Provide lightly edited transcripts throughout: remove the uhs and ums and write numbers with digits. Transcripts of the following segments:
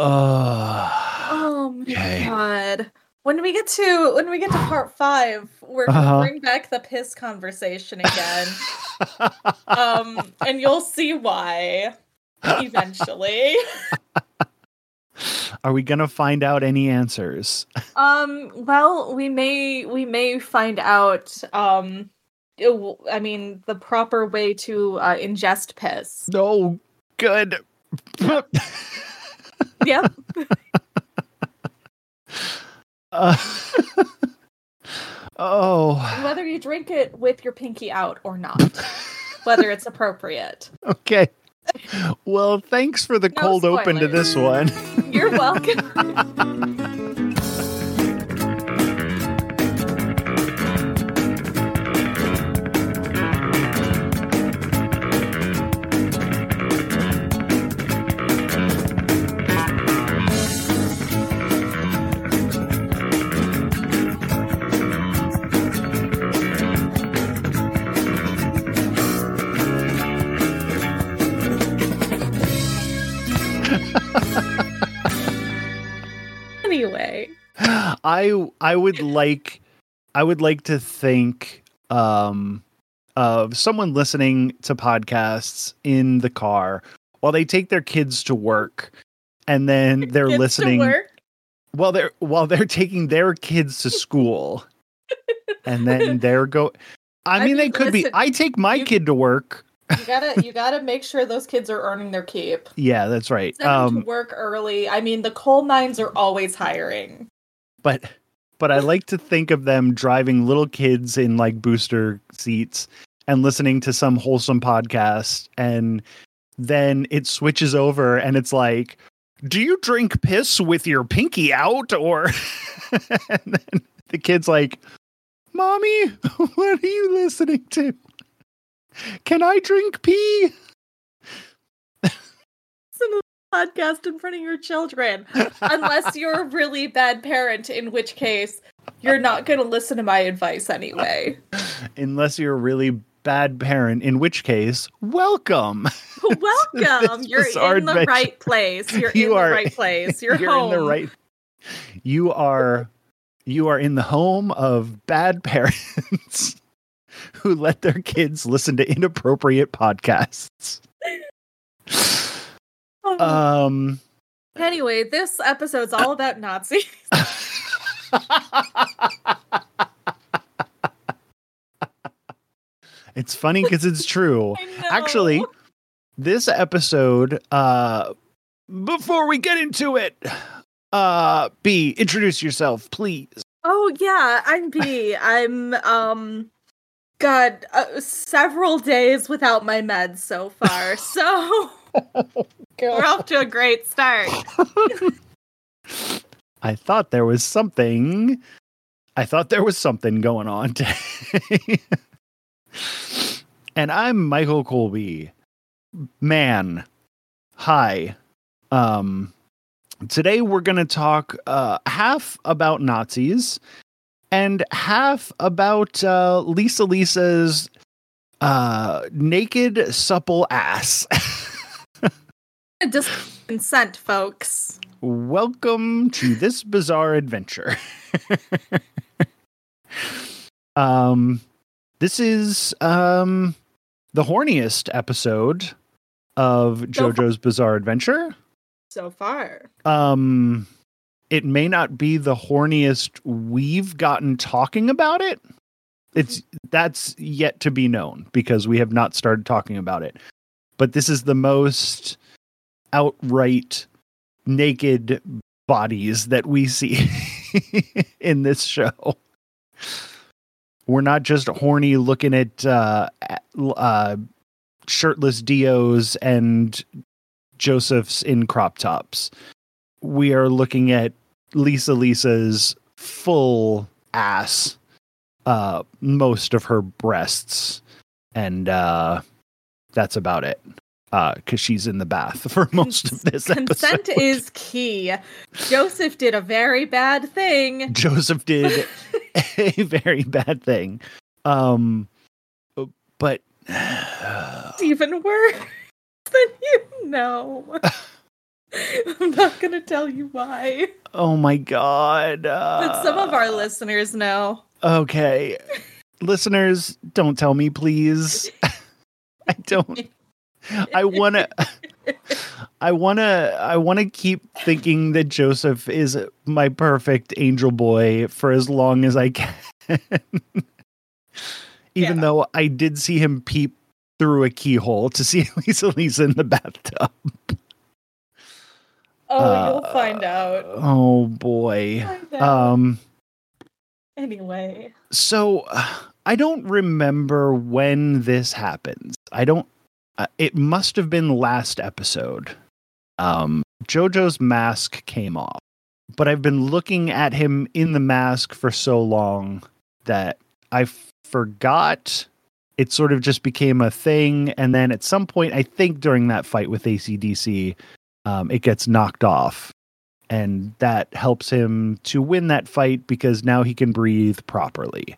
Oh my god. When we get to part 5, we're going to bring back the piss conversation again. And you'll see why eventually. Are we going to find out any answers? Well, we may find out the proper way to ingest piss. No, good. Yep. Oh. Whether you drink it with your pinky out or not, whether it's appropriate. Okay. Well, thanks for the cold spoilers. Open to this one. You're welcome. Anyway, I would like to think of someone listening to podcasts in the car while they take their kids to work, and then they're listening while they're taking their kids to school, and then they're go. I mean, they could listen, be. I take my kid to work. You gotta make sure those kids are earning their keep. Yeah, that's right. Send them to work early. I mean, the coal mines are always hiring. But I like to think of them driving little kids in like booster seats and listening to some wholesome podcast, and then it switches over and it's like, "Do you drink piss with your pinky out?" Or and then the kid's like, "Mommy, what are you listening to? Can I drink pee?" Listen to the podcast in front of your children. Unless you're a really bad parent, in which case you're not going to listen to my advice anyway. Unless you're a really bad parent, in which case, welcome. Welcome. You're in the right place. You're home. You are in the home of bad parents. Who let their kids listen to inappropriate podcasts. Anyway, this episode's all about Nazis. It's funny because it's true. Actually, this episode, before we get into it, B, introduce yourself, please. Oh, yeah, I'm B. I'm, God, several days without my meds so far, so we're off to a great start. I thought there was something going on today. And I'm Michael Colby. Man, hi. Today we're going to talk half about Nazis, and half about Lisa's naked, supple ass. Just consent, folks. Welcome to this bizarre adventure. This is the horniest episode of JoJo's Bizarre Adventure. So far. It may not be the horniest we've gotten talking about it. That's yet to be known because we have not started talking about it. But this is the most outright naked bodies that we see in this show. We're not just horny looking at shirtless Dios and Josephs in crop tops. We are looking at Lisa's full ass, most of her breasts, and that's about it. Because she's in the bath for most of this episode. Consent is key. Joseph did a very bad thing. But it's even worse than you know. I'm not going to tell you why. Oh my God. But some of our listeners know. Okay. Listeners, don't tell me, please. I don't. I want to keep thinking that Joseph is my perfect angel boy for as long as I can. Even though I did see him peep through a keyhole to see Lisa in the bathtub. Oh, you'll find out. Oh boy. Anyway. So I don't remember when this happens. It must have been last episode. JoJo's mask came off, but I've been looking at him in the mask for so long that I forgot. It sort of just became a thing. And then at some point, I think during that fight with ACDC, it gets knocked off. And that helps him to win that fight because now he can breathe properly.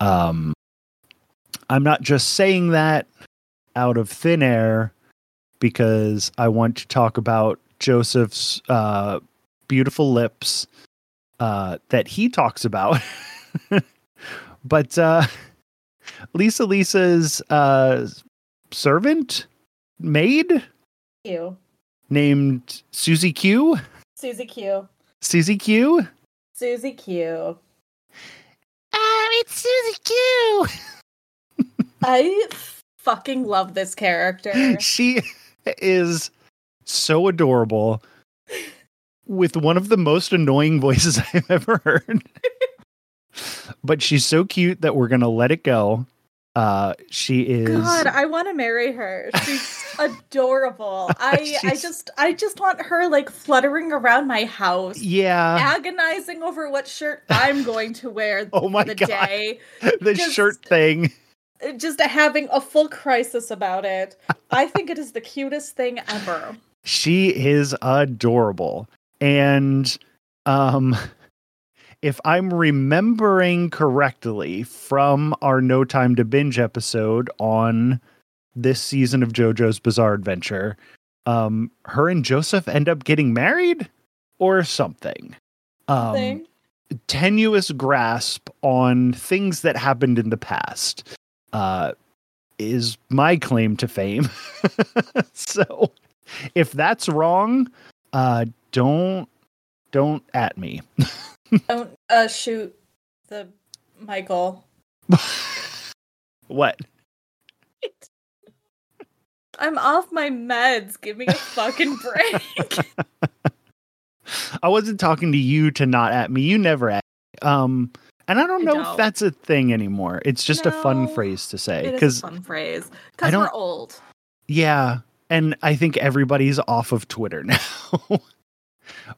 I'm not just saying that out of thin air because I want to talk about Joseph's beautiful lips that he talks about. But Lisa's servant, maid? Q. Named Susie Q? Susie Q. It's Susie Q! I fucking love this character. She is so adorable with one of the most annoying voices I've ever heard. But she's so cute that we're going to let it go. She is... God, I want to marry her. She's adorable. I just want her, like, fluttering around my house. Yeah. Agonizing over what shirt I'm going to wear for the day. The shirt thing. Just having a full crisis about it. I think it is the cutest thing ever. She is adorable. And, if I'm remembering correctly from our No Time to Binge episode on this season of JoJo's Bizarre Adventure, her and Joseph end up getting married or something. Tenuous grasp on things that happened in the past is my claim to fame. So if that's wrong, don't at me. Don't shoot the Michael. What? I'm off my meds. Give me a fucking break. I wasn't talking to you to not at me. You never at me. And I don't know if that's a thing anymore. It's just a fun phrase to say. It is a fun phrase. Because we're old. Yeah. And I think everybody's off of Twitter now.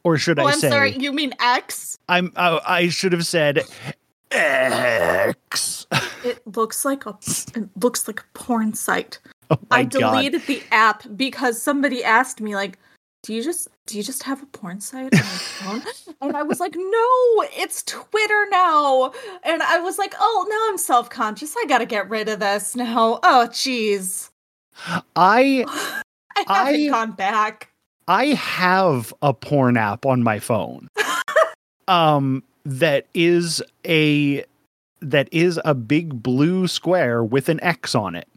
Or should I say? I'm sorry. You mean X? I should have said X. It looks like a porn site. Oh my God! I deleted the app because somebody asked me, like, "Do you just have a porn site on your phone?" And I was like, "No, it's Twitter now." And I was like, "Oh, now I'm self-conscious. I gotta get rid of this now." Oh, jeez. I haven't gone back. I have a porn app on my phone that is a big blue square with an X on it.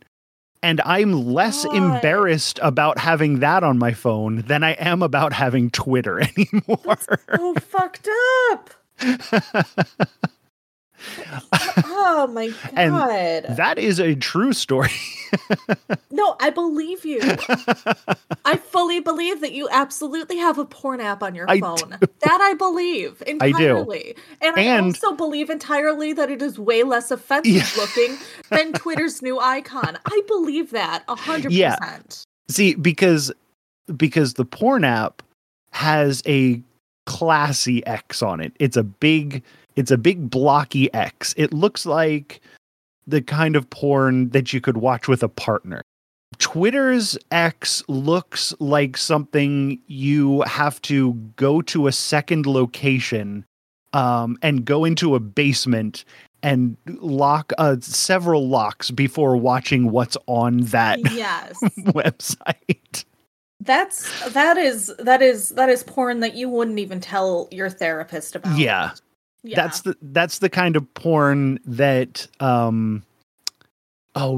And I'm less embarrassed about having that on my phone than I am about having Twitter anymore. That's so fucked up. Oh my God. And that is a true story. No, I believe you. I fully believe that you absolutely have a porn app on your phone. Do. That I believe entirely. And I also believe entirely that it is way less offensive looking than Twitter's new icon. I believe that 100%. Yeah. See, because the porn app has a classy X on it. It's a big blocky X. It looks like the kind of porn that you could watch with a partner. Twitter's X looks like something you have to go to a second location and go into a basement and lock several locks before watching what's on that website. That is porn that you wouldn't even tell your therapist about. Yeah. That's the kind of porn that oh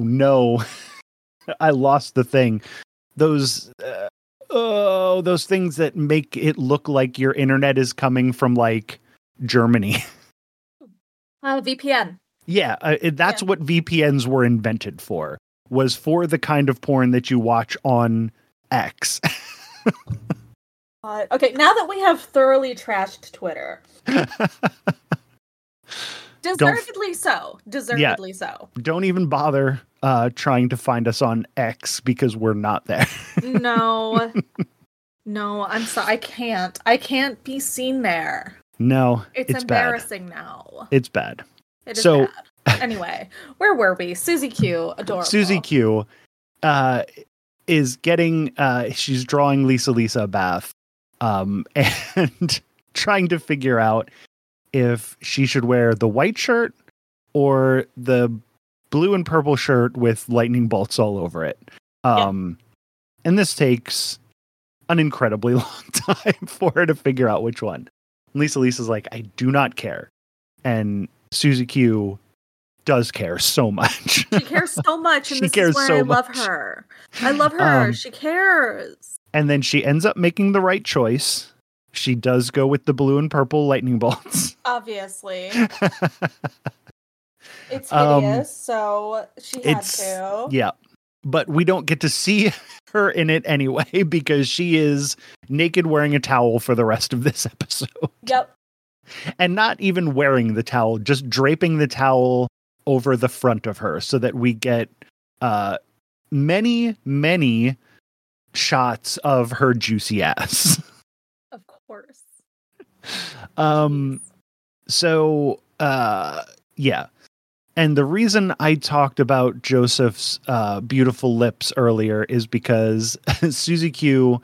no. I lost the thing. Those things that make it look like your internet is coming from like Germany. VPN. Yeah, that's what VPNs were invented for. Was for the kind of porn that you watch on X. Okay, now that we have thoroughly trashed Twitter. Deservedly so. Don't even bother trying to find us on X because we're not there. No, I'm sorry. I can't be seen there. No, it's embarrassing bad. Now. It's bad. It is so bad. Anyway, where were we? Susie Q, adorable. Susie Q is getting. She's drawing Lisa a bath, and trying to figure out if she should wear the white shirt or the blue and purple shirt with lightning bolts all over it. And this takes an incredibly long time for her to figure out which one. Lisa's like, I do not care. And Susie Q does care so much. She cares so much. And I love her. I love her. She cares. And then she ends up making the right choice. She does go with the blue and purple lightning bolts. Obviously. It's hideous, so she had to. Yeah. But we don't get to see her in it anyway because she is naked wearing a towel for the rest of this episode. Yep. And not even wearing the towel, just draping the towel over the front of her so that we get many, many shots of her juicy ass. Of course. Yeah. And the reason I talked about Joseph's beautiful lips earlier is because Susie Q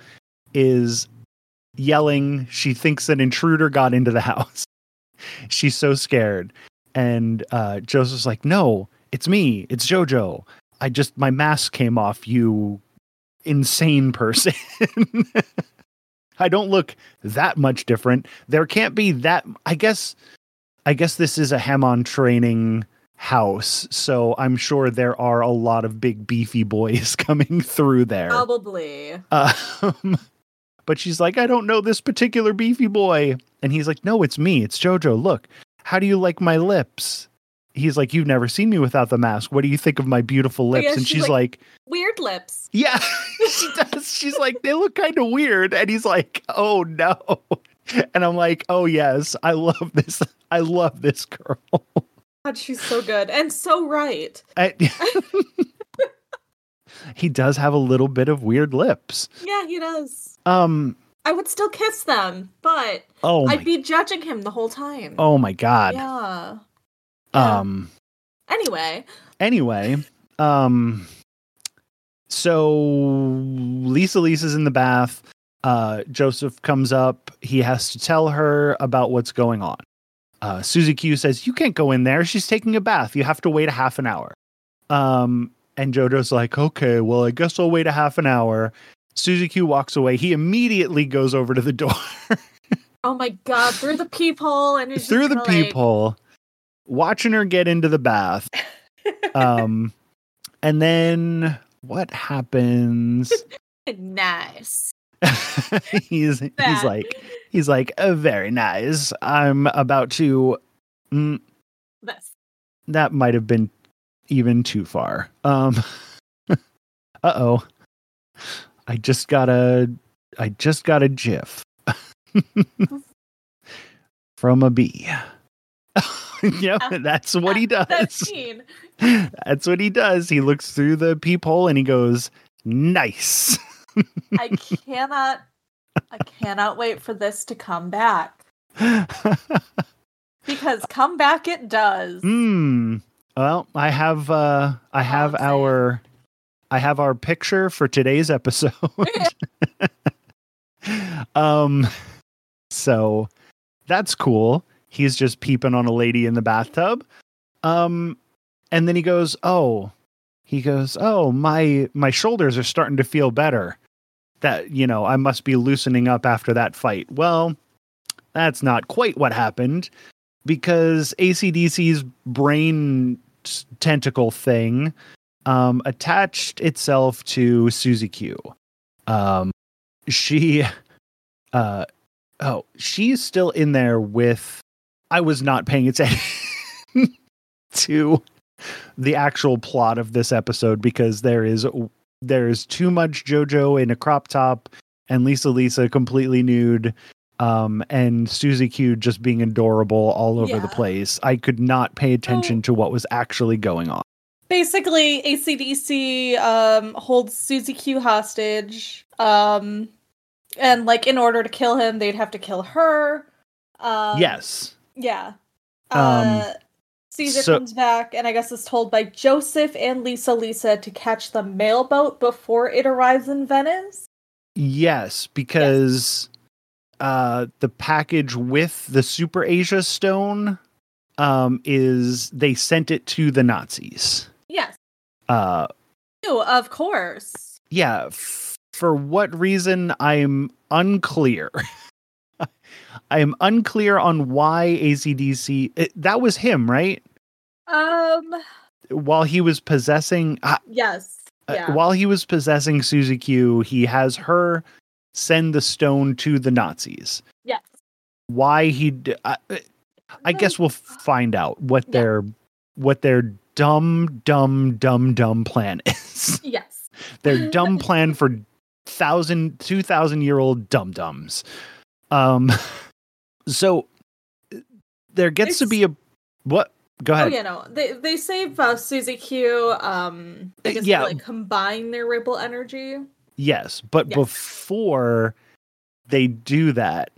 is yelling. She thinks an intruder got into the house. She's so scared. And Joseph's like, no, it's me. It's JoJo. My mask came off, you insane person. I don't look that much different. There can't be that. I guess this is a Hamon training house, so I'm sure there are a lot of big beefy boys coming through there. Probably. But she's like, I don't know this particular beefy boy. And he's like, no, it's me. It's JoJo. Look, how do you like my lips? He's like, you've never seen me without the mask. What do you think of my beautiful lips? Yeah, and she's like, weird lips. Yeah, she does. She's like, they look kind of weird. And he's like, oh, no. And I'm like, oh, yes, I love this. I love this girl. God, she's so good and so right. He does have a little bit of weird lips. Yeah, he does. I would still kiss them, but I'd be judging him the whole time. Oh, my God. Yeah. Anyway, so Lisa's in the bath. Joseph comes up. He has to tell her about what's going on. Susie Q says, you can't go in there. She's taking a bath. You have to wait a half an hour. And JoJo's like, okay, well, I guess I'll wait a half an hour. Susie Q walks away. He immediately goes over to the door. Oh, my God. Through the peephole. And he's through the peephole. Watching her get into the bath. And then what happens? Nice. he's like, oh, very nice. I'm about to. That might have been even too far. Uh-oh. I just got a gif from a bee. Yeah, that's what he does. That's what he does. He looks through the peephole and he goes, nice. I cannot wait for this to come back. Because come back it does. Well, I have our picture for today's episode. So that's cool. He's just peeping on a lady in the bathtub. And then he goes, oh, my shoulders are starting to feel better. that, you know, I must be loosening up after that fight. Well, that's not quite what happened, because ACDC's brain tentacle thing attached itself to Susie Q. She's still in there with, I was not paying attention to the actual plot of this episode, because there is too much JoJo in a crop top and Lisa completely nude, and Susie Q just being adorable all over the place. I could not pay attention to what was actually going on. Basically, ACDC holds Susie Q hostage, and like in order to kill him, they'd have to kill her. Yes. Yeah. Caesar comes back, and I guess is told by Joseph and Lisa to catch the mail boat before it arrives in Venice? Yes, because the package with the Super Asia Stone is, they sent it to the Nazis. Yes. Of course. Yeah, for what reason, I'm unclear. I am unclear on why ACDC... that was him, right? While he was possessing... yes. Yeah. While he was possessing Susie Q, he has her send the stone to the Nazis. Yes. Why he... I guess we'll find out what their dumb plan is. Yes. Their dumb plan for 2,000-year-old dum-dums. So there gets to be a, what? Go ahead. Oh, yeah, no. They save Susie Q. I guess they combine their ripple energy. Yes. But before they do that,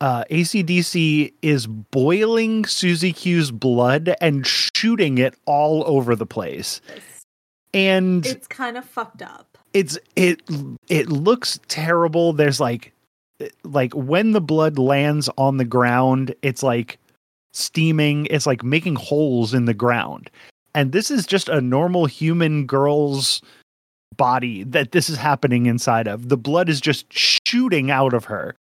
ACDC is boiling Susie Q's blood and shooting it all over the place. Yes. And it's kind of fucked up. It looks terrible. There's like when the blood lands on the ground, it's like steaming, it's like making holes in the ground. And this is just a normal human girl's body that this is happening inside of. The blood is just shooting out of her.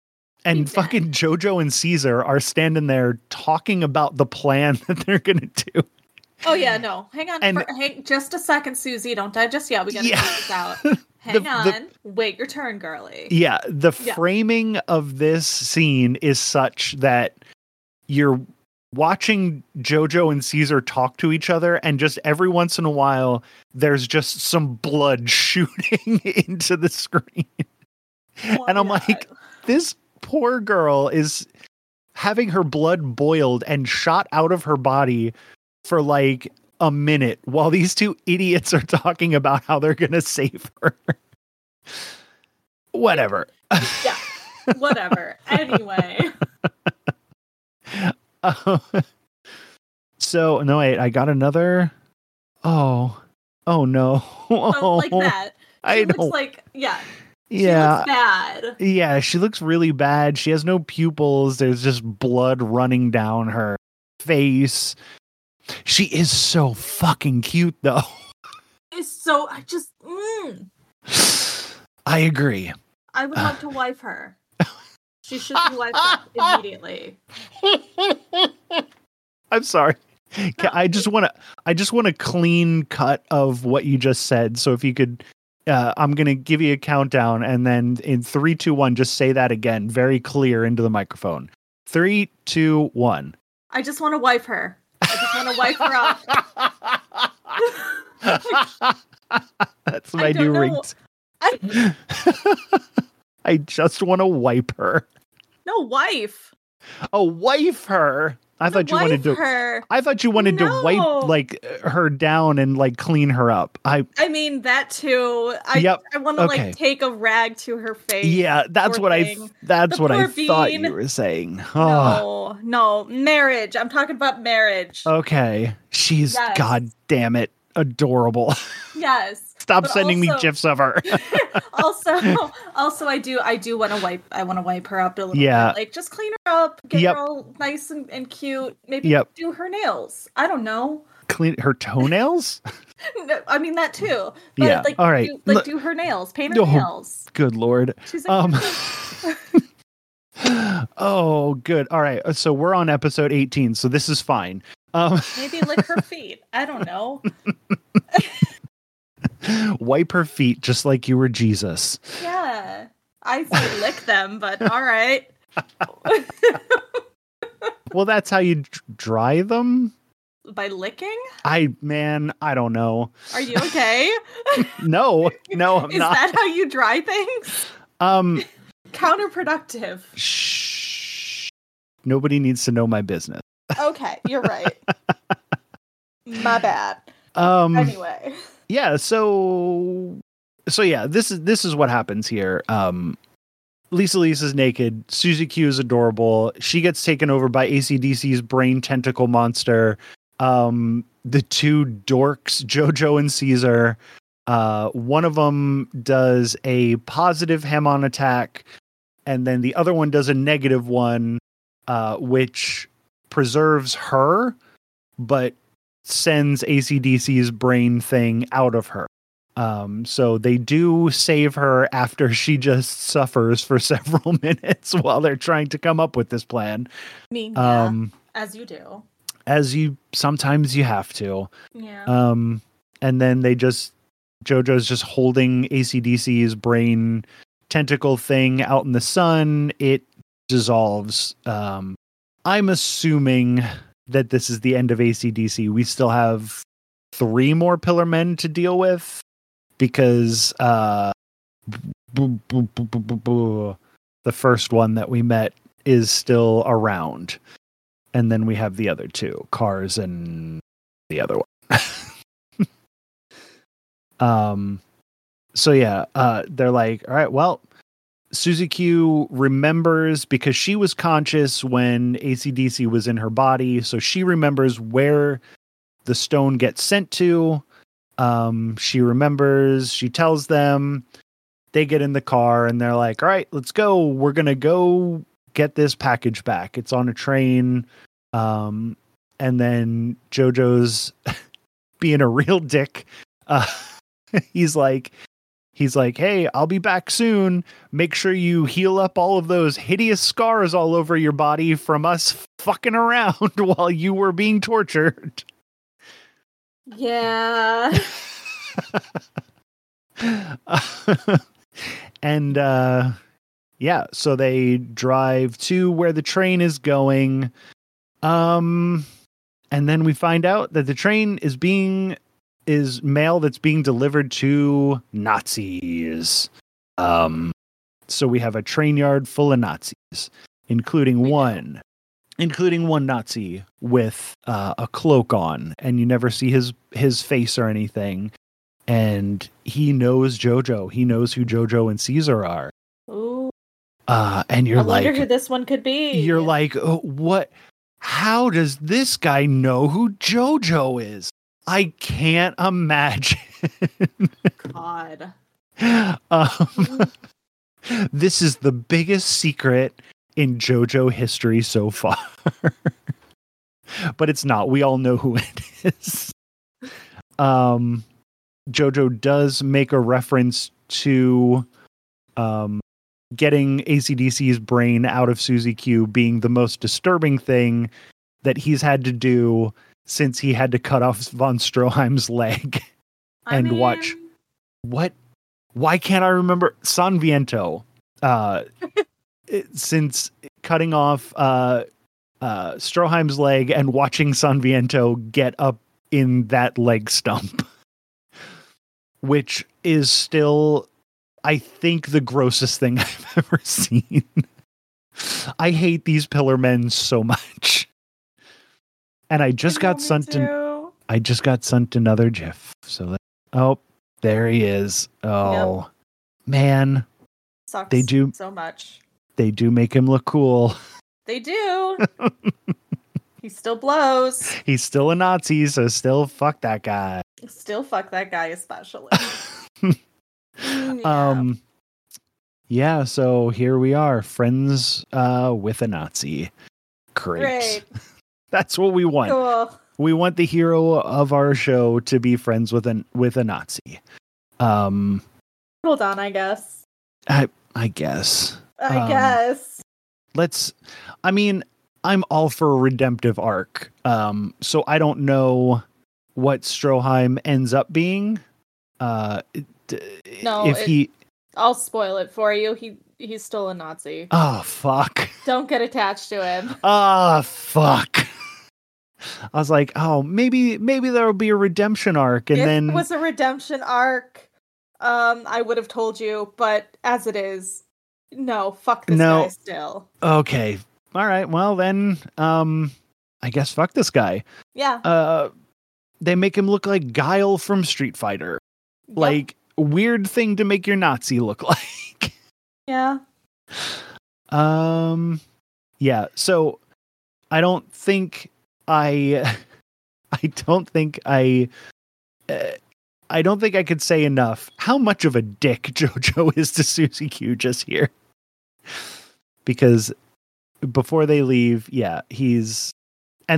And fucking JoJo and Caesar are standing there talking about the plan that they're going to do. Oh yeah, no. Hang on just a second, Susie, don't digest yet. We got to figure this out. Wait your turn, girly. Yeah, the framing of this scene is such that you're watching JoJo and Caesar talk to each other, and just every once in a while, there's just some blood shooting into the screen. Why and I'm not? Like, this poor girl is having her blood boiled and shot out of her body for like a minute while these two idiots are talking about how they're gonna save her. Whatever. Yeah. Whatever. Anyway. So no, wait, I got another. Oh no. Oh, like that. She looks bad. Yeah, she looks really bad. She has no pupils. There's just blood running down her face. She is so fucking cute, though. I agree. I would love to wife her. She should be wifed up immediately. I'm sorry. I just want a clean cut of what you just said. So if you could, I'm going to give you a countdown, and then in 3, 2, 1, just say that again, very clear into the microphone. 3, 2, 1. I just want to wife her. I just want to wipe her off. That's my new ringtone. I just want to wipe her. No, wife. Oh, wife her. I thought you wanted to wipe like her down and like clean her up. I mean that too. I want to like take a rag to her face. Yeah, that's what I thought you were saying. Oh. No, marriage. I'm talking about marriage. Okay, she's goddamn it adorable. Yes. Stop sending me gifs of her. also, I do want to wipe. I want to wipe her up a little bit. Like, just clean her up, get her all nice and cute. Maybe do her nails. I don't know. clean her toenails? No, I mean that too. But yeah. Like, all right. Do her nails, paint her nails. Good Lord. She's like, oh, good. All right. So we're on episode 18. So this is fine. Maybe lick her feet. I don't know. Wipe her feet just like you were Jesus. Yeah. I say lick them, but all right. Well, that's how you dry them? By licking? I don't know. Are you okay? No, I'm not. Is that how you dry things? Counterproductive. Shh. Nobody needs to know my business. Okay, you're right. My bad. Anyway. Yeah, so yeah, this is what happens here. Lisa's naked. Susie Q is adorable. She gets taken over by ACDC's brain tentacle monster. The two dorks, JoJo and Caesar. One of them does a positive Hamon attack, and then the other one does a negative one, which preserves her, but sends ACDC's brain thing out of her. So they do save her after she just suffers for several minutes while they're trying to come up with this plan. I mean, yeah, as you do. As you, sometimes you have to. Yeah. And then JoJo's just holding ACDC's brain tentacle thing out in the sun. It dissolves. I'm assuming that this is the end of ACDC. We still have 3 more Pillar Men to deal with. Because the first one that we met is still around. And then we have the other 2, Cars and the other one. So yeah, they're like, all right, well, Susie Q remembers because she was conscious when AC/DC was in her body. So she remembers where the stone gets sent to. She remembers, she tells them, they get in the car and they're like, all right, let's go. We're going to go get this package back. It's on a train. And then JoJo's being a real dick. He's like, hey, I'll be back soon. Make sure you heal up all of those hideous scars all over your body from us fucking around while you were being tortured. Yeah. And yeah, so they drive to where the train is going. And then we find out that the train is mail that's being delivered to Nazis. So we have a train yard full of Nazis, including one Nazi with a cloak on, and you never see his face or anything. And he knows JoJo. He knows who JoJo and Caesar are. Ooh. And you're like, I wonder who this one could be. You're like, oh, what? How does this guy know who JoJo is? I can't imagine. God. This is the biggest secret in JoJo history so far. But it's not. We all know who it is. JoJo does make a reference to getting AC/DC's brain out of Susie Q being the most disturbing thing that he's had to do since he had to cut off Von Stroheim's leg. And watch. What? Why can't I remember? Santviento. Since cutting off Stroheim's leg and watching Santviento get up in that leg stump, which is still, I think, the grossest thing I've ever seen. I hate these Pillar Men so much, and I just got sent another GIF. So there he is. Oh, yep. Man, sucks. They do so much. They do make him look cool. They do. He still blows. He's still a Nazi, so still fuck that guy. Still fuck that guy, especially. Yeah. Yeah, so here we are, friends with a Nazi. Great. That's what we want. Cool. We want the hero of our show to be friends with a Nazi. Hold on, I guess. I guess. I guess. I'm all for a redemptive arc. So I don't know what Stroheim ends up being. I'll spoil it for you. He's still a Nazi. Oh, fuck. Don't get attached to him. Oh, fuck. I was like, oh, maybe there'll be a redemption arc. And then it was a redemption arc. I would have told you, but as it is, no, fuck this guy still. Okay. All right. Well, then, I guess fuck this guy. Yeah. They make him look like Guile from Street Fighter. Yep. Like, weird thing to make your Nazi look like. Yeah. Yeah. So I don't think I could say enough how much of a dick JoJo is to Susie Q just here. Because before they leave, I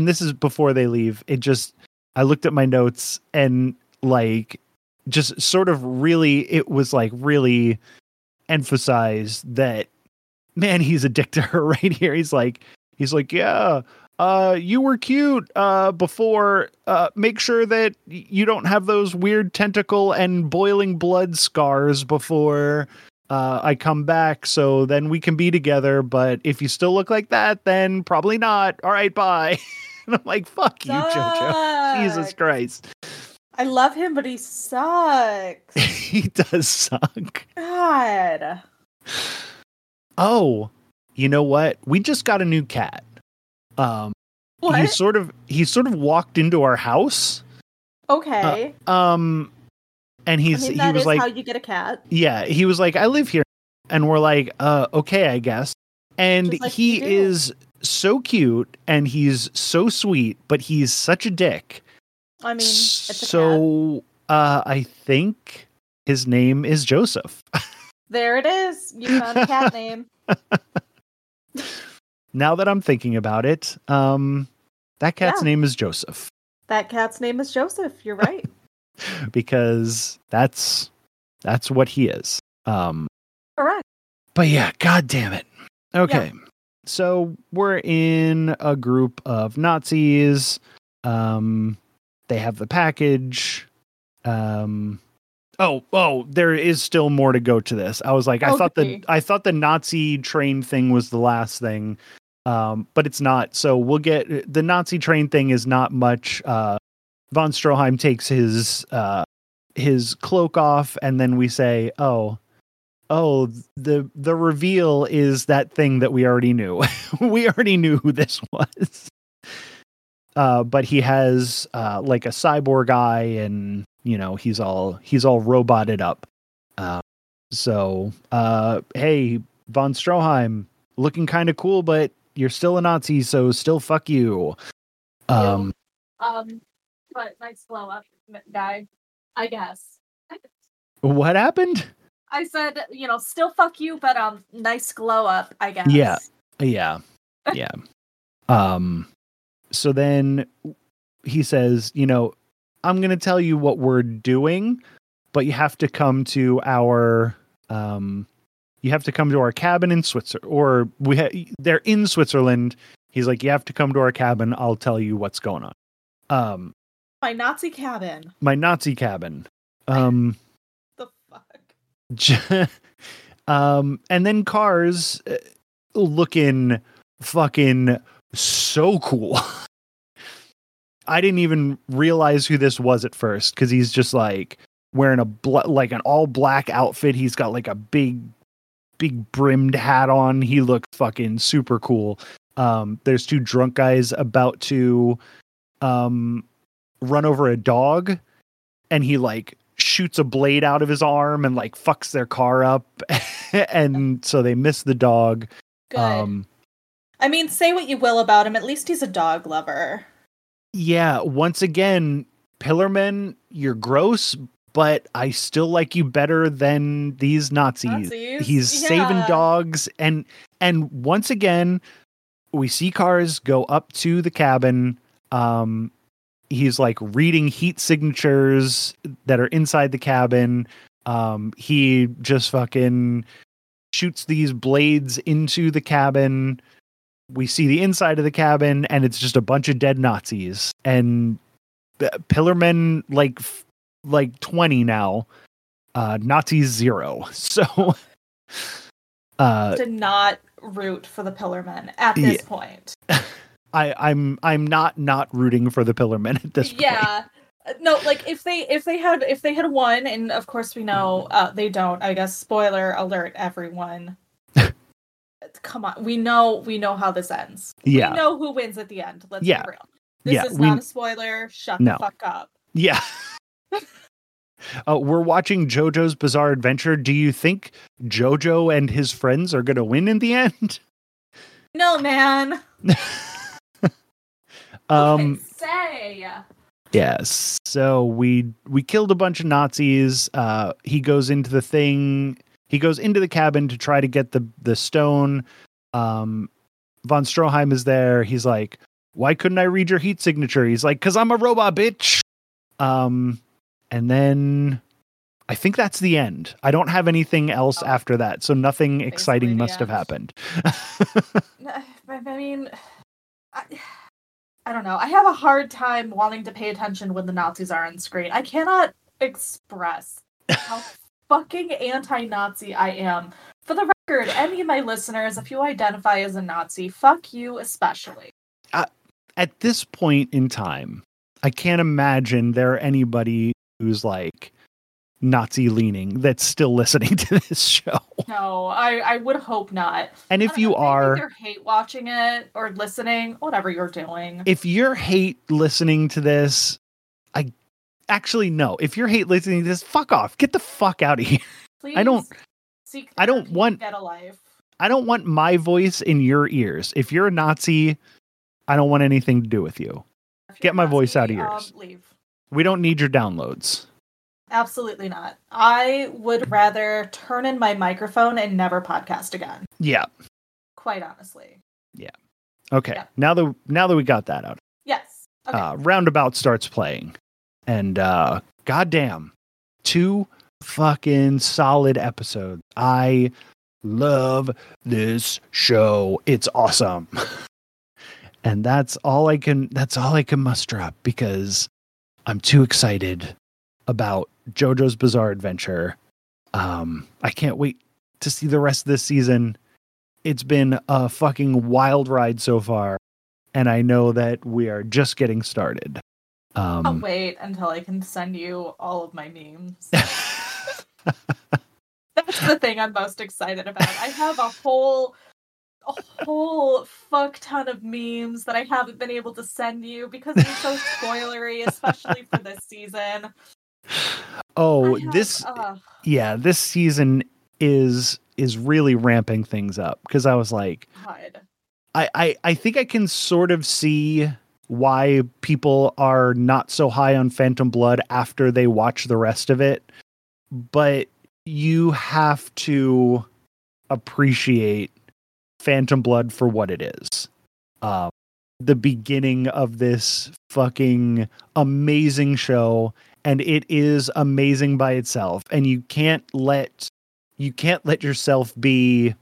looked at my notes and really emphasized that, man, he's a dick to her right here. He's like, yeah. You were cute before. Make sure that you don't have those weird tentacle and boiling blood scars before I come back, so then we can be together. But if you still look like that, then probably not. All right, bye. And I'm like, fuck you, JoJo. Jesus Christ. I love him, but he sucks. He does suck. God. Oh, you know what? We just got a new cat. He sort of walked into our house. Okay. And he was like, how you get a cat? Yeah. He was like, I live here, and we're like, okay, I guess. And he is so cute and he's so sweet, but he's such a dick. I mean, it's a cat. I think his name is Joseph. There it is. You found a cat name. Now that I'm thinking about it, that cat's name is Joseph. That cat's name is Joseph. You're right. Because that's what he is. Correct. But yeah, God damn it. Okay. Yeah. So we're in a group of Nazis. They have the package. There is still more to go to this. I was like, I thought the Nazi train thing was the last thing. But it's not. So we'll get the Nazi train thing is not much. Von Stroheim takes his cloak off, and then we say, "Oh, the reveal is that thing that we already knew. We already knew who this was." But he has like a cyborg eye, and he's all roboted up. Hey, Von Stroheim, looking kind of cool, but you're still a Nazi, so still fuck you. But nice blow up guy, I guess. What happened? I said, still fuck you, but nice glow up, I guess. Yeah. So then he says, I'm going to tell you what we're doing, but you have to come to our cabin in Switzerland, or they're in Switzerland. He's like, you have to come to our cabin. I'll tell you what's going on. My Nazi cabin. The fuck. And then cars looking fucking so cool. I didn't even realize who this was at first, because he's just like wearing an all black outfit. He's got like a big brimmed hat on. He looked fucking super cool. There's two drunk guys about to run over a dog, and he like shoots a blade out of his arm and like fucks their car up. And so they miss the dog. Good. Say what you will about him. At least he's a dog lover. Yeah. Once again, Pillarman, you're gross, but I still like you better than these Nazis. He's saving dogs. And once again, we see Cars go up to the cabin. He's like reading heat signatures that are inside the cabin. He just fucking shoots these blades into the cabin. We see the inside of the cabin, and it's just a bunch of dead Nazis. And Pillarman, like 20 now, Nazis 0. So, did not root for the Pillarmen at this point. I'm not rooting for the Pillarmen at this point. Yeah. No, like if they had won, and of course we know they don't. I guess spoiler alert, everyone. Come on, we know how this ends. Yeah. We know who wins at the end. Let's be real. This is not a spoiler. Shut the fuck up. Yeah. We're watching JoJo's Bizarre Adventure. Do you think JoJo and his friends are going to win in the end? No, man. Say. Yes. So we killed a bunch of Nazis. He goes into the thing. He goes into the cabin to try to get the stone. Von Stroheim is there. He's like, "Why couldn't I read your heat signature?" He's like, "'Cause I'm a robot, bitch." And then I think that's the end. I don't have anything else after that. So nothing exciting must have happened. I mean, I don't know. I have a hard time wanting to pay attention when the Nazis are on screen. I cannot express how fucking anti-Nazi I am. For the record, any of my listeners, if you identify as a Nazi, fuck you especially. At this point in time, I can't imagine there anybody who's like Nazi leaning that's still listening to this show. No, I would hope not. And if you are, either hate watching it or listening, whatever you're doing. If you're hate listening to this, if you're hate listening to this, fuck off. Get the fuck out of here. Please get a life. I don't want my voice in your ears. If you're a Nazi, I don't want anything to do with you. Get my voice out of yours. Leave. We don't need your downloads. Absolutely not. I would rather turn in my microphone and never podcast again. Yeah. Quite honestly. Yeah. Okay. Yeah. Now that we got that out. Yes. Okay. Roundabout starts playing. And goddamn, 2 fucking solid episodes. I love this show. It's awesome. And that's all I can muster up because I'm too excited about JoJo's Bizarre Adventure. I can't wait to see the rest of this season. It's been a fucking wild ride so far, and I know that we are just getting started. I'll wait until I can send you all of my memes. That's the thing I'm most excited about. I have a whole fuck ton of memes that I haven't been able to send you because they're so spoilery, especially for this season. This season is really ramping things up because I was like, God. I think I can sort of see why people are not so high on Phantom Blood after they watch the rest of it, but you have to appreciate Phantom Blood for what it is. The beginning of this fucking amazing show, and it is amazing by itself, and you can't let yourself be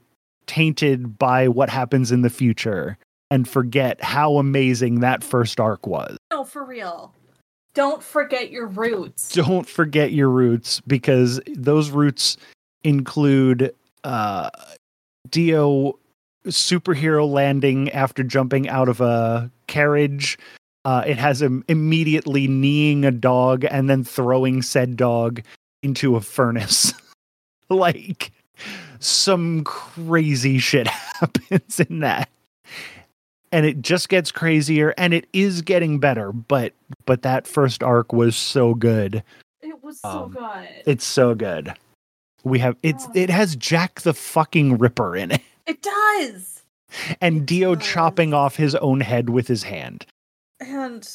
tainted by what happens in the future and forget how amazing that first arc was. No, for real. Don't forget your roots. Don't forget your roots, because those roots include Dio superhero landing after jumping out of a carriage. It has him immediately kneeing a dog and then throwing said dog into a furnace. Like, some crazy shit happens in that, and it just gets crazier, and it is getting better, but that first arc was so good. It was so good. It's so good. It has Jack the fucking Ripper in it. It does. And Dio chopping off his own head with his hand. And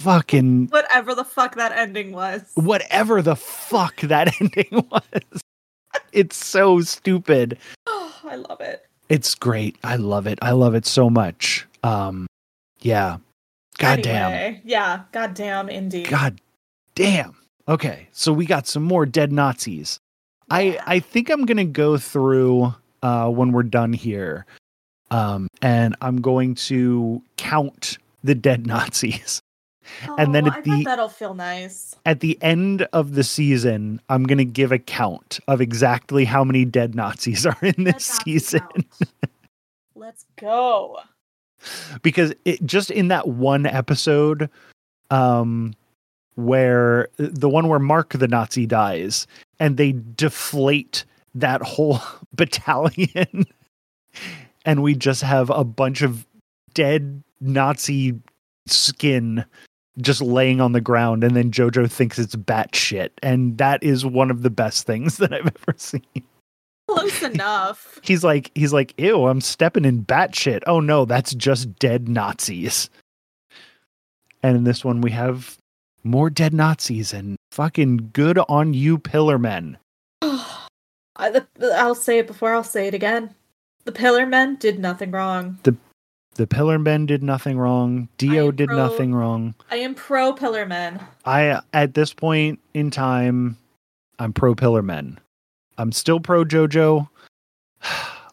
fucking whatever the fuck that ending was. Whatever the fuck that ending was. It's so stupid. Oh, I love it. It's great. I love it. I love it so much. Yeah. Goddamn. Anyway, yeah. Goddamn, indeed. Goddamn. Okay. So we got some more dead Nazis. Yeah. I think I'm going to go through when we're done here. And I'm going to count the dead Nazis. Oh, and then I bet that'll feel nice. At the end of the season, I'm going to give a count of exactly how many dead Nazis are in this season. Let's go. Because it just in that one episode where the one where Mark the Nazi dies and they deflate that whole battalion and we just have a bunch of dead Nazi skin just laying on the ground, and then JoJo thinks it's bat shit, and that is one of the best things that I've ever seen. Close enough. He's like, ew, I'm stepping in bat shit. Oh no, that's just dead Nazis. And in this one, we have more dead Nazis, and fucking good on you, Pillar Men. I'll say it before I'll say it again. The Pillar Men did nothing wrong. The Pillar Men did nothing wrong. Dio did nothing wrong. I am pro Pillar Men. At this point in time, I'm pro Pillar Men. I'm still pro JoJo.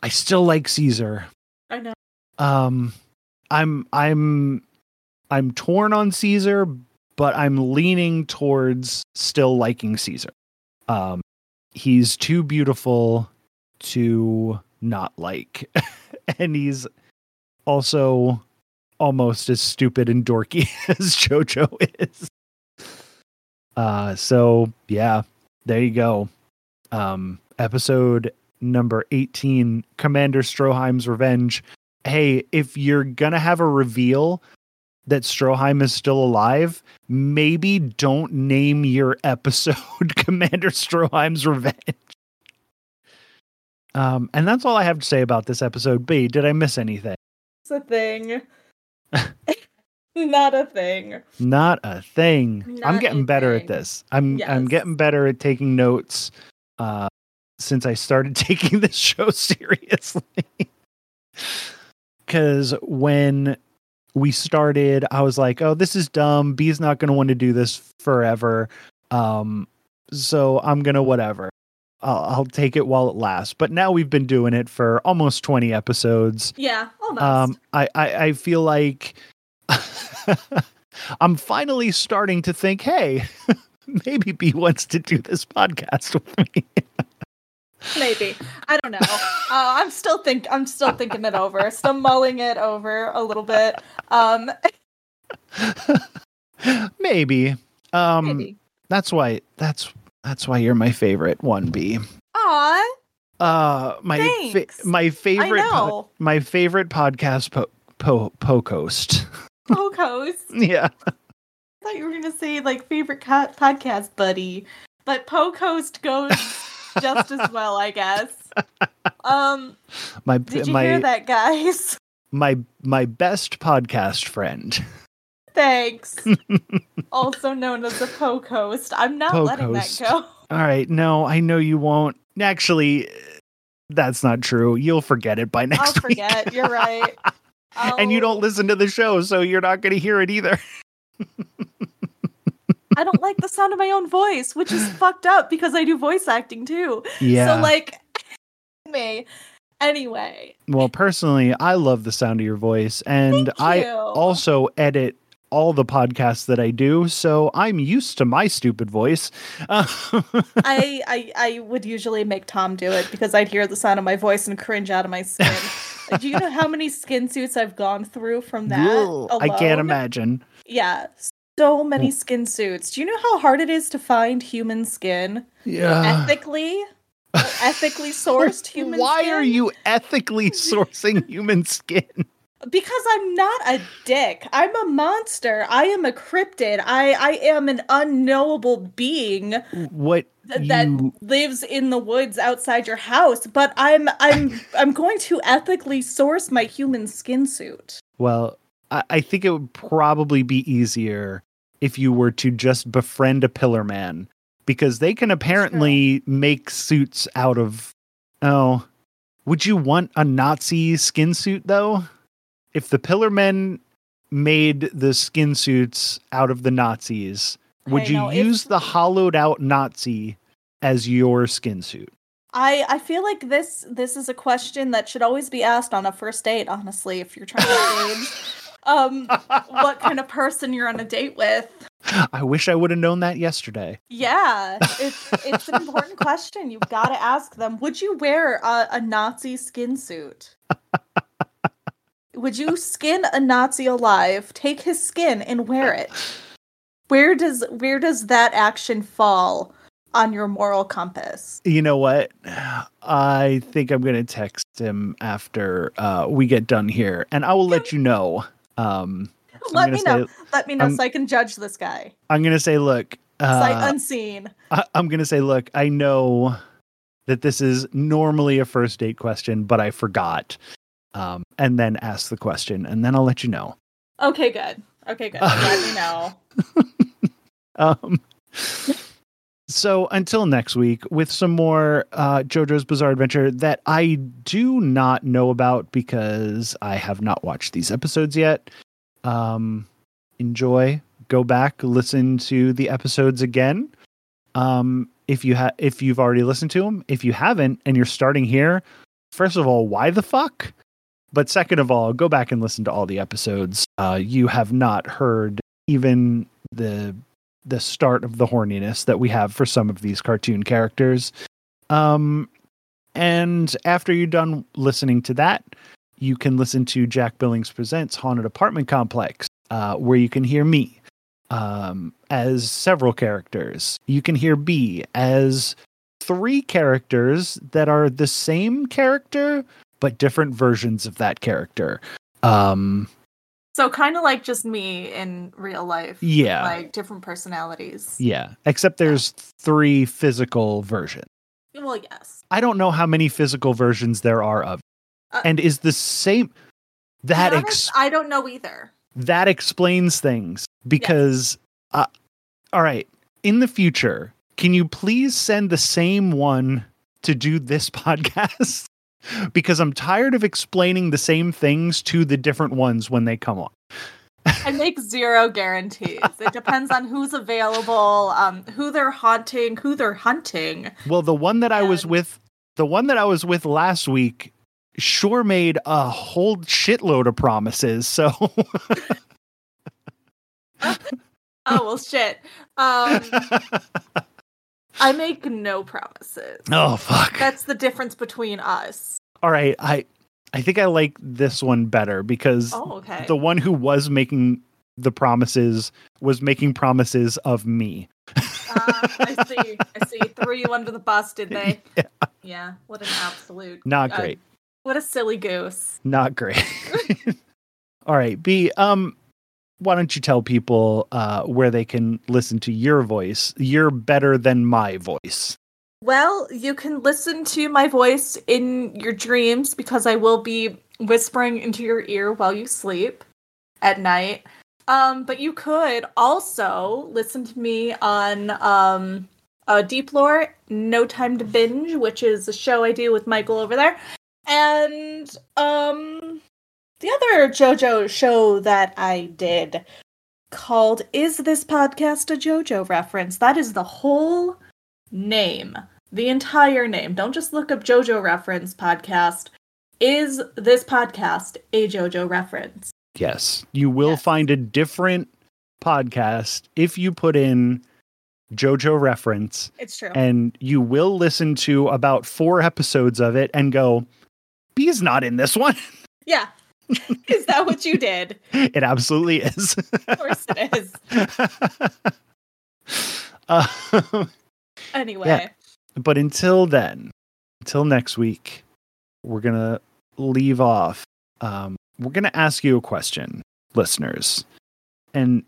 I still like Caesar. I know. I'm torn on Caesar, but I'm leaning towards still liking Caesar. He's too beautiful to not like. And he's also almost as stupid and dorky as JoJo is. So yeah, there you go. Episode number 18, Commander Stroheim's Revenge. Hey, if you're gonna have a reveal that Stroheim is still alive, maybe don't name your episode Commander Stroheim's Revenge. And that's all I have to say about this episode. B, did I miss anything? It's a thing. Not a thing. Not a thing. I'm getting better at this. I'm getting better at taking notes. Since I started taking this show seriously, because when we started, I was like, oh, this is dumb. B's not going to want to do this forever. So I'm going to whatever. I'll take it while it lasts. But now we've been doing it for almost 20 episodes. Yeah, almost. I feel like I'm finally starting to think, hey, maybe B wants to do this podcast with me. Maybe. I don't know. I'm still thinking it over. Still mulling it over a little bit. Maybe. Maybe. That's why you're my favorite 1B. Aw. My favorite podcast co-host. Co-host. Yeah. I thought you were going to say, like, favorite podcast buddy, but Pocoast goes just as well, I guess. Did you hear that, guys? My best podcast friend. Thanks. Also known as the Pocoast. I'm not letting that go. All right. No, I know you won't. Actually, that's not true. You'll forget it by next week. I'll forget. You're right. And you don't listen to the show, so you're not going to hear it either. I don't like the sound of my own voice, which is fucked up because I do voice acting too. Yeah. So like me. Anyway. Well, personally, I love the sound of your voice, and I also edit all the podcasts that I do, so I'm used to my stupid voice. I would usually make Tom do it because I'd hear the sound of my voice and cringe out of my skin. Do you know how many skin suits I've gone through from that? Ooh, I can't imagine. Yeah, so many skin suits. Do you know how hard it is to find human skin? Yeah. Ethically sourced human skin? Why are you ethically sourcing human skin? Because I'm not a dick. I'm a monster. I am a cryptid. I am an unknowable being that lives in the woods outside your house. But I'm going to ethically source my human skin suit. Well, I think it would probably be easier if you were to just befriend a Pillar Man, because they can apparently make suits out of. Oh, Would you want a Nazi skin suit, though? If the Pillar Men made the skin suits out of the Nazis, would use the hollowed out Nazi as your skin suit? I feel like this is a question that should always be asked on a first date, honestly, if you're trying to gauge what kind of person you're on a date with. I wish I would have known that yesterday. Yeah, it's an important question. You've got to ask them. Would you wear a Nazi skin suit? Would you skin a Nazi alive, take his skin, and wear it? Where does that action fall on your moral compass? You know what? I think I'm going to text him after we get done here, and I will let you know. Let me know so I can judge this guy. I'm going to say, look. Sight unseen. I'm going to say, look, I know that this is normally a first date question, but I forgot. And then ask the question, and then I'll let you know. Okay, good. Let me know. So until next week with some more JoJo's Bizarre Adventure that I do not know about because I have not watched these episodes yet. Enjoy. Go back, listen to the episodes again. If you've already listened to them, if you haven't, and you're starting here, first of all, why the fuck? But second of all, go back and listen to all the episodes. You have not heard even the start of the horniness that we have for some of these cartoon characters. And after you're done listening to that, you can listen to Jack Billings Presents Haunted Apartment Complex, where you can hear me as several characters. You can hear B as three characters that are the same character, but different versions of that character. So kind of like just me in real life. Yeah. Like different personalities. Yeah. Except there's three physical versions. Well, yes. I don't know how many physical versions there are of. And is the same. That I don't know either. That explains things because. Yes. All right. In the future, can you please send the same one to do this podcast? Because I'm tired of explaining the same things to the different ones when they come on. I make zero guarantees. It depends on who's available, who they're hunting. Well, the one that I was with last week sure made a whole shitload of promises, so oh well shit. I make no promises. Oh, fuck. That's the difference between us. All right. I think I like this one better because the one who was making the promises was making promises of me. I see. Threw you under the bus, did they? Yeah. What an absolute. Not great. What a silly goose. Not great. All right. B, why don't you tell people where they can listen to your voice? You're better than my voice. Well, you can listen to my voice in your dreams because I will be whispering into your ear while you sleep at night. But you could also listen to me on Deep Lore, No Time to Binge, which is a show I do with Michael over there. And the other JoJo show that I did called Is This Podcast a JoJo Reference? That is the whole name. The entire name. Don't just look up JoJo Reference Podcast. Is This Podcast a JoJo Reference? Yes. You will find a different podcast if you put in JoJo Reference. It's true. And you will listen to about 4 episodes of it and go, B's not in this one. Yeah. Is that what you did? It absolutely is. Of course it is. Anyway. Yeah. But until then, until next week, we're going to leave off. We're going to ask you a question, listeners. And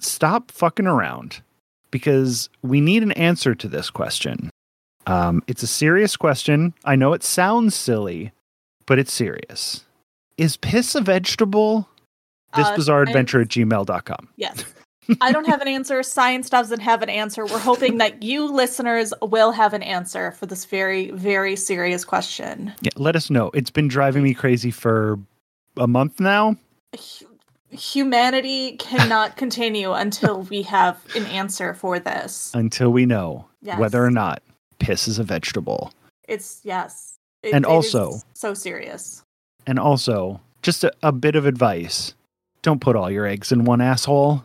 stop fucking around. Because we need an answer to this question. It's a serious question. I know it sounds silly, but it's serious. Is piss a vegetable? Thisbizarreadventure@gmail.com. Yes. I don't have an answer. Science doesn't have an answer. We're hoping that you listeners will have an answer for this very, very serious question. Yeah, let us know. It's been driving me crazy for a month now. Humanity cannot continue until we have an answer for this. Until we know whether or not piss is a vegetable. It is so serious. And also, just a bit of advice. Don't put all your eggs in one asshole.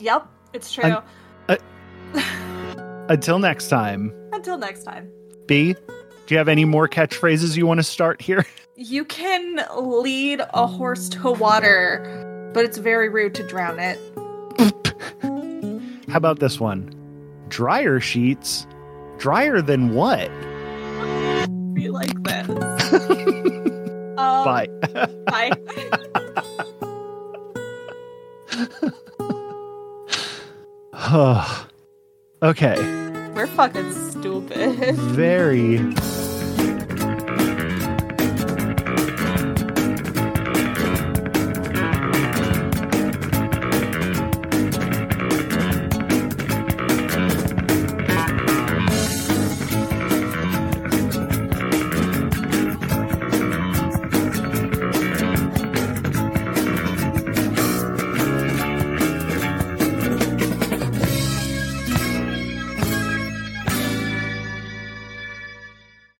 Yep, it's true. Until next time. Until next time. B, do you have any more catchphrases you want to start here? You can lead a horse to water, but it's very rude to drown it. How about this one? Dryer sheets? Drier than what? We like this. Bye. Bye. Okay. We're fucking stupid. Very...